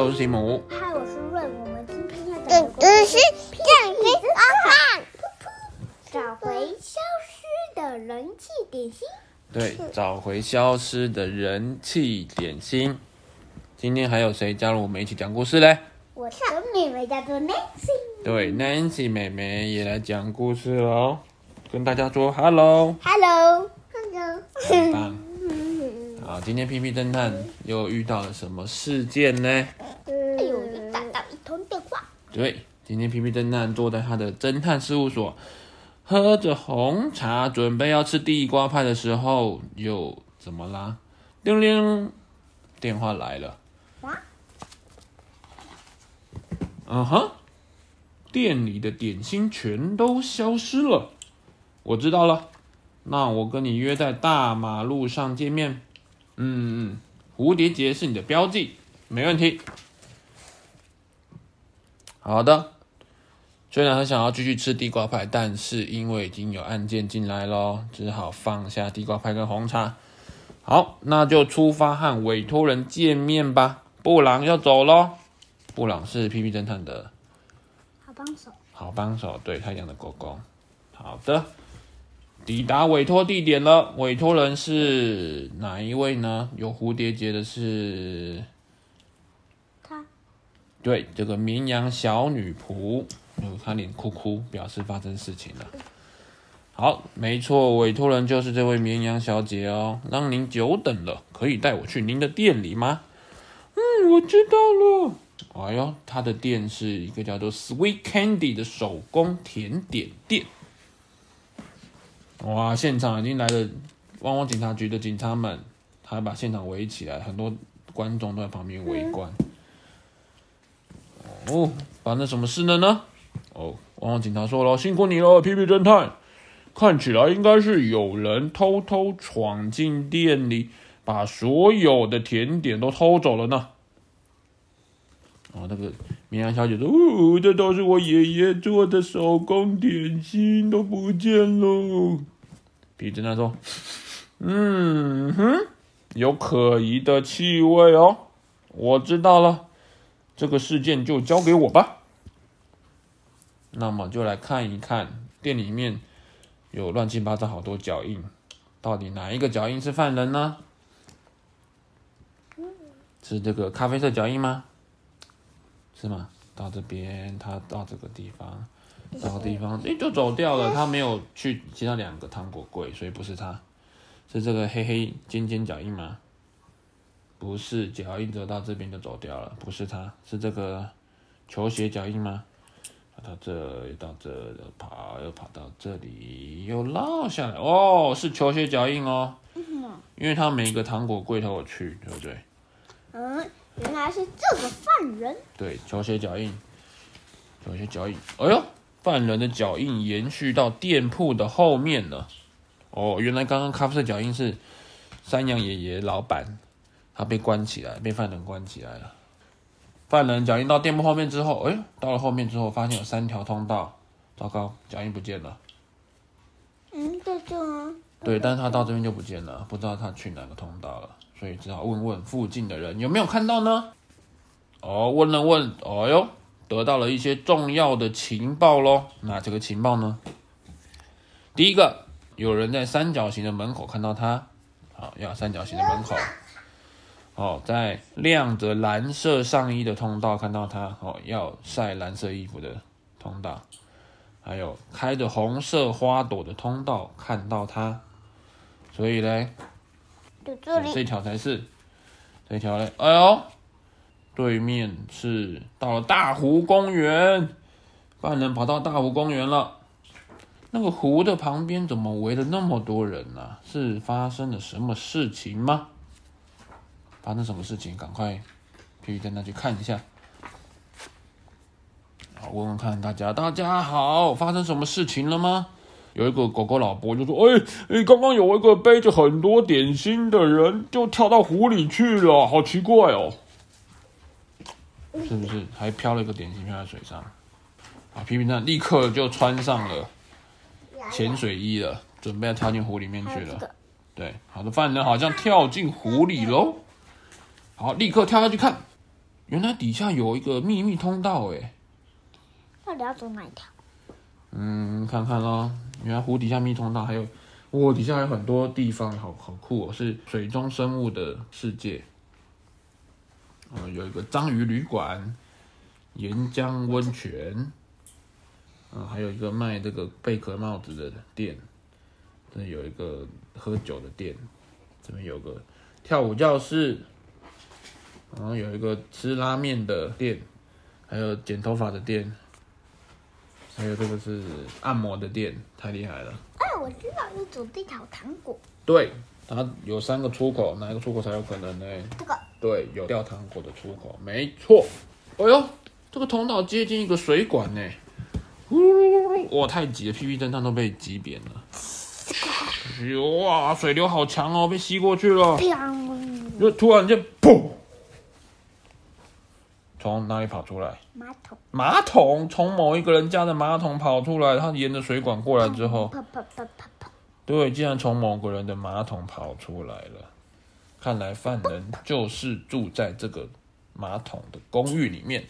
Hello， 我是提姆。嗨，我是瑞。我们今天要讲的故事是屁屁侦探。找回消失的人气点心。对，找回消失的人气点心。今天还有谁加入我们一起讲故事嘞？我的妹妹叫做 Nancy。对 ，Nancy 妹妹也来讲故事喽。跟大家说 Hello。Hello。很棒。好，今天屁屁侦探又遇到了什么事件呢？哎呦，又打到一通电话。对，今天屁屁侦探坐在他的侦探事务所，喝着红茶，准备要吃地瓜派的时候，又怎么啦？叮铃，电话来了。哇！嗯哼，店里的点心全都消失了。我知道了，那我跟你约在大马路上见面。蝴蝶结是你的标记，没问题。好的，虽然很想要继续吃地瓜派，但是因为已经有案件进来咯，只好放下地瓜派跟红茶。好，那就出发和委托人见面吧。布朗要走咯。布朗是屁屁侦探的好帮手，对，他养的狗狗。好的，抵达委托地点了，委托人是哪一位呢？有蝴蝶结的是他，对，这个绵羊小女仆，她脸哭哭，表示发生事情了。好，没错，委托人就是这位绵羊小姐哦，让您久等了，可以带我去您的店里吗？我知道了。哎呦，她的店是一个叫做 Sweet Candy 的手工甜点店。哇！现场已经来了，旺旺警察局的警察们，还把现场围起来，很多观众都在旁边围观。哦，发生什么事了呢？哦，旺旺警察说了，辛苦你了，屁屁侦探。看起来应该是有人偷偷闯进店里，把所有的甜点都偷走了呢。哦，那个绵羊小姐说：“哦，这都是我爷爷做的手工点心，都不见了。”皮侦探说：“有可疑的气味哦，我知道了，这个事件就交给我吧。”那么就来看一看店里面有乱七八糟好多脚印，到底哪一个脚印是犯人呢？是这个咖啡色脚印吗？是吗？到这边，他到这个地方，就走掉了。他没有去其他两个糖果柜，所以不是他。是这个黑黑尖尖脚印吗？不是，脚印走到这边就走掉了，不是他。是这个球鞋脚印吗？到这，到这，又跑到这里，又落下来。哦，是球鞋脚印哦。因为他每个糖果柜都有去，对不对？原来是这个犯人。对，球鞋脚印。哎呦，犯人的脚印延续到店铺的后面了。哦，原来刚刚咖啡色脚印是山羊爷爷老板，他被关起来，被犯人关起来了。犯人脚印到店铺后面之后，到了后面之后发现有3条通道，糟糕，脚印不见了。对这啊。对，但是他到这边就不见了，不知道他去哪个通道了。所以只好问问附近的人有没有看到呢？哦，问了问，得到了一些重要的情报咯。那这个情报呢？第一个，有人在三角形的门口看到他。好，要三角形的门口。哦，在晾着蓝色上衣的通道看到他。哦，要晒蓝色衣服的通道。还有开着红色花朵的通道看到他。所以嘞。这条才是，这条嘞，对面是到了大湖公园，犯人跑到大湖公园了。那个湖的旁边怎么围了那么多人啊？是发生了什么事情吗？发生什么事情？赶快屁屁侦探去看一下。好，问问看大家，大家好，发生什么事情了吗？有一个狗狗老伯就说：“刚刚有一个背着很多点心的人就跳到湖里去了，好奇怪哦，是不是？还飘了一个点心飘在水上。”啊，皮皮蛋立刻就穿上了潜水衣了，准备要跳进湖里面去了。对，好的，犯人好像跳进湖里喽。好，立刻跳下去看。原来底下有一个秘密通道哎。到底要走哪一条？看看咯。原来湖底下秘密通道还有，哇，底下还有很多地方，好酷哦，是水中生物的世界。有一个章鱼旅馆、岩浆温泉，还有一个卖这个贝壳帽子的店，这有一个喝酒的店，这边有个跳舞教室，然后有一个吃拉面的店，还有剪头发的店，还有这个是按摩的店，太厉害了！哎，我知道有种这条糖果，对，它有三个出口，哪一个出口才有可能呢？这个。对，有掉糖果的出口，没错。哎呦，这个通道接近一个水管呢，哇，太挤了，屁屁侦探都被挤扁了。哇，水流好强哦，被吸过去了。就突然间，砰！从哪里跑出来？马桶，从某一个人家的马桶跑出来，他沿着水管过来之后，对，竟然从某个人的马桶跑出来了。看来犯人就是住在这个马桶的公寓里面，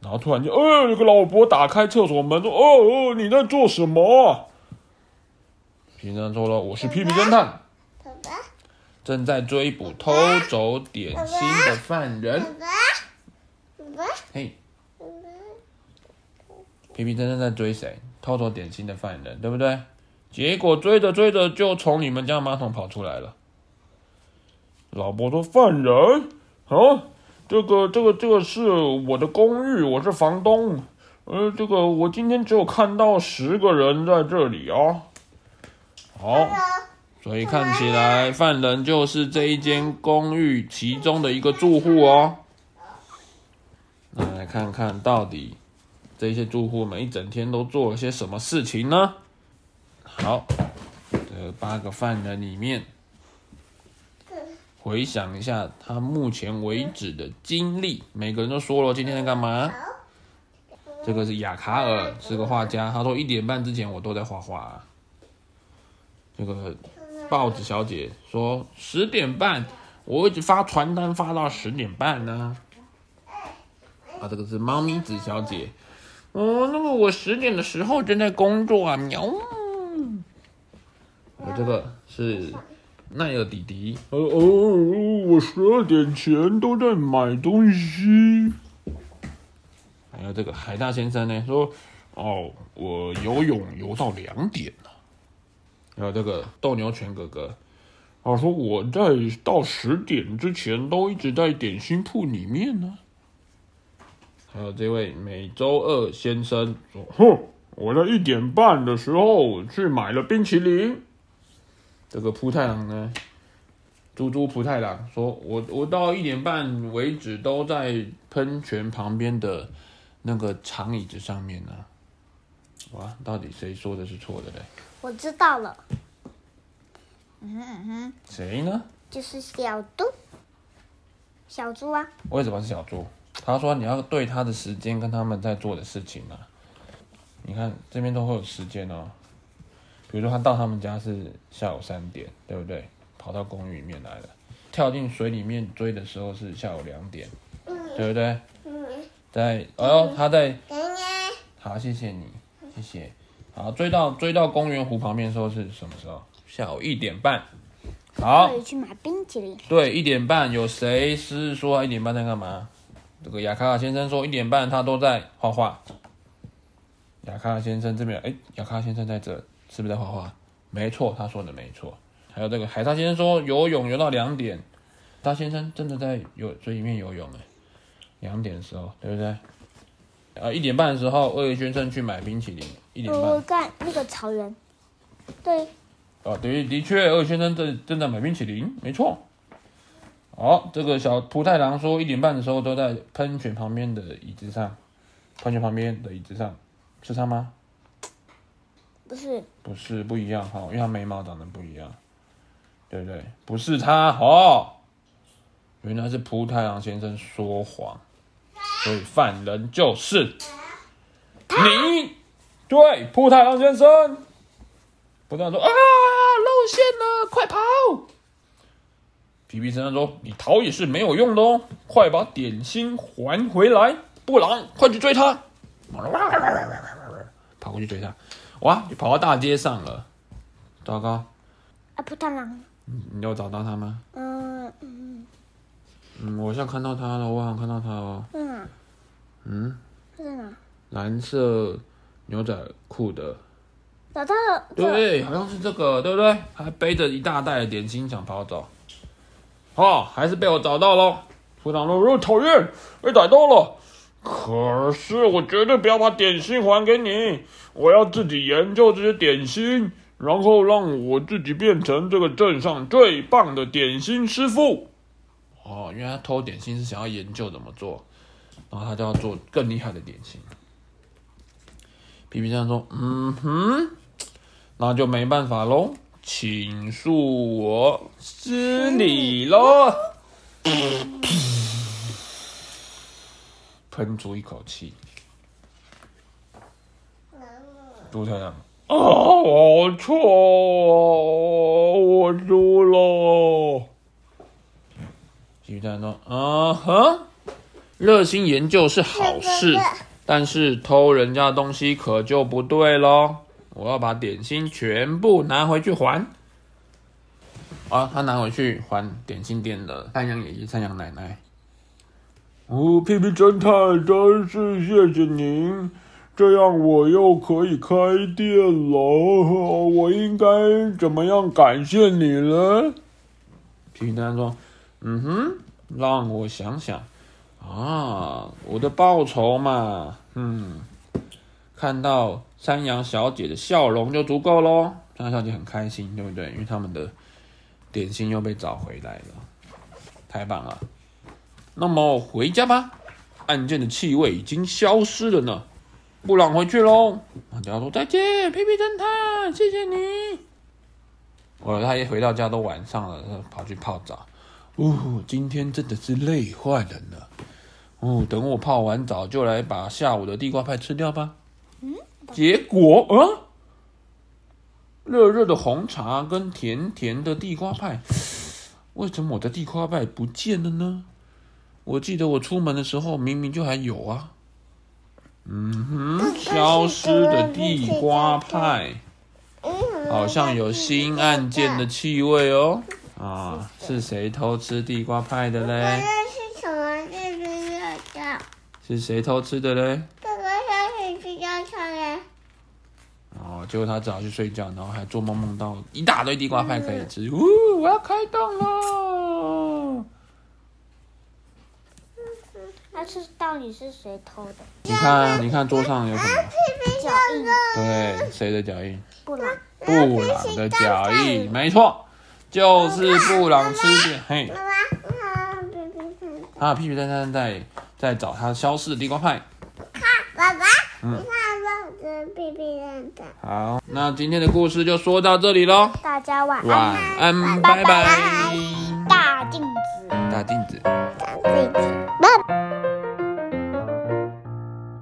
然后突然就，有个老伯打开厕所门说：“你在做什么啊？”平常说了：“我是屁屁侦探，正在追捕偷走点心的犯人。”嘿，屁屁侦探在追谁？偷走点心的犯人，对不对？结果追着追着就从你们家马桶跑出来了。老伯说：“犯人啊，这个是我的公寓，我是房东。这个我今天只有看到10个人在这里啊。好，所以看起来犯人就是这一间公寓其中的一个住户哦。那来看看到底这些住户们一整天都做了些什么事情呢？好，这8个犯人里面。”回想一下他目前为止的经历，每个人都说了今天在干嘛。这个是雅卡尔，是个画家，他说1点半之前我都在画画啊。这个报纸小姐说10点半，我一直发传单发到10点半呢。啊，这个是猫咪子小姐，那么我10点的时候正在工作啊，喵。我这个是。奈尔弟弟，我12点前都在买东西。还有这个海大先生呢，说，我游泳游到2点了。还有这个斗牛犬哥哥，说我在到10点之前都一直在点心铺里面呢。还有这位每周二先生说，哼，我在1点半的时候去买了冰淇淋。这个蒲太郎呢，猪蒲太郎说：“我到1点半为止都在喷泉旁边的那个长椅子上面呢。”哇，到底谁说的是错的嘞？我知道了。谁呢？就是小猪。小猪啊？为什么是小猪？他说你要对他的时间跟他们在做的事情啊。你看这边都会有时间哦。比如说他到他们家是下午3点，对不对？跑到公寓里面来了，跳进水里面追的时候是下午2点，对不对？他在，好，谢谢你，谢谢。好，追到公园湖旁边的时候是什么时候？下午1点半。好，可以去买冰淇淋。对，1点半有谁是说1点半在干嘛？这个雅卡卡先生说1点半他都在画画。雅卡卡先生这边，雅卡卡先生在这。是不是在画画？没错，他说的没错。还有这个海沙先生说游泳游到2点，沙先生真的在水里面游泳2点的时候，对不对？1点半的时候，鳄鱼先生去买冰淇淋。1点半。我看那个草原。对。的确，鳄鱼先生正在买冰淇淋，没错。好，这个小蒲太郎说1点半的时候都在喷泉旁边的椅子上，是他吗？不是不一样因为他眉毛长得不一样，对不对？不是他原来是蒲太郎先生说谎，所以犯人就是你。对，蒲太郎先生不断说露馅了，快跑！皮皮侦探说：“你逃也是没有用的哦，快把点心还回来，不然快去追他！”跑过去追他，哇，就跑到大街上了。糟糕！啊，不太郎，你有找到他吗？我好像看到他了，我好像看到他哦。他在哪？蓝色牛仔裤的。找到了。对，好像是这个，对不对？还背着一大袋的点心想跑走。哦，还是被我找到了。副长说：“讨厌，被逮到了。可是我绝对不要把点心还给你，我要自己研究这些点心，然后让我自己变成这个镇上最棒的点心师傅。”哦，因为他偷点心是想要研究怎么做，然后他就要做更厉害的点心。皮皮酱说：“那就没办法喽。”请恕我失礼咯，喷出一口气。杜太郎，我错，我输了。皮皮太郎说：“热心研究是好事，但是偷人家的东西可就不对咯。我要把点心全部拿回去还。”啊，他拿回去还点心店的山羊爷爷、山羊奶奶。屁屁侦探，真是谢谢您，这样我又可以开店了。我应该怎么样感谢你呢？屁屁侦探说：“让我想想啊，我的报酬嘛，看到山羊小姐的笑容就足够咯。”山羊小姐很开心，对不对？因为他们的点心又被找回来了，太棒了！那么回家吧，案件的气味已经消失了呢。布朗回去喽，大家说再见，屁屁侦探，谢谢你。他一回到家都晚上了，跑去泡澡。今天真的是累坏了呢。等我泡完澡就来把下午的地瓜派吃掉吧。结果，热热的红茶跟甜甜的地瓜派，为什么我的地瓜派不见了呢？我记得我出门的时候明明就还有啊。消失的地瓜派，好像有新案件的气味哦。啊，是谁偷吃地瓜派的嘞？是谁偷吃的嘞？结果他只好去睡觉，然后还做梦梦到一大堆地瓜派可以吃。我要开动了！那是到底是谁偷的？你看桌上有什么？脚印。对，谁的脚印？布朗的脚印，没错，就是布朗吃的。嘿，屁屁侦探在找他消失的地瓜派。爸爸，你看。好，那今天的故事就说到这里咯，大家晚安，拜拜。大镜子，大镜子，大镜子。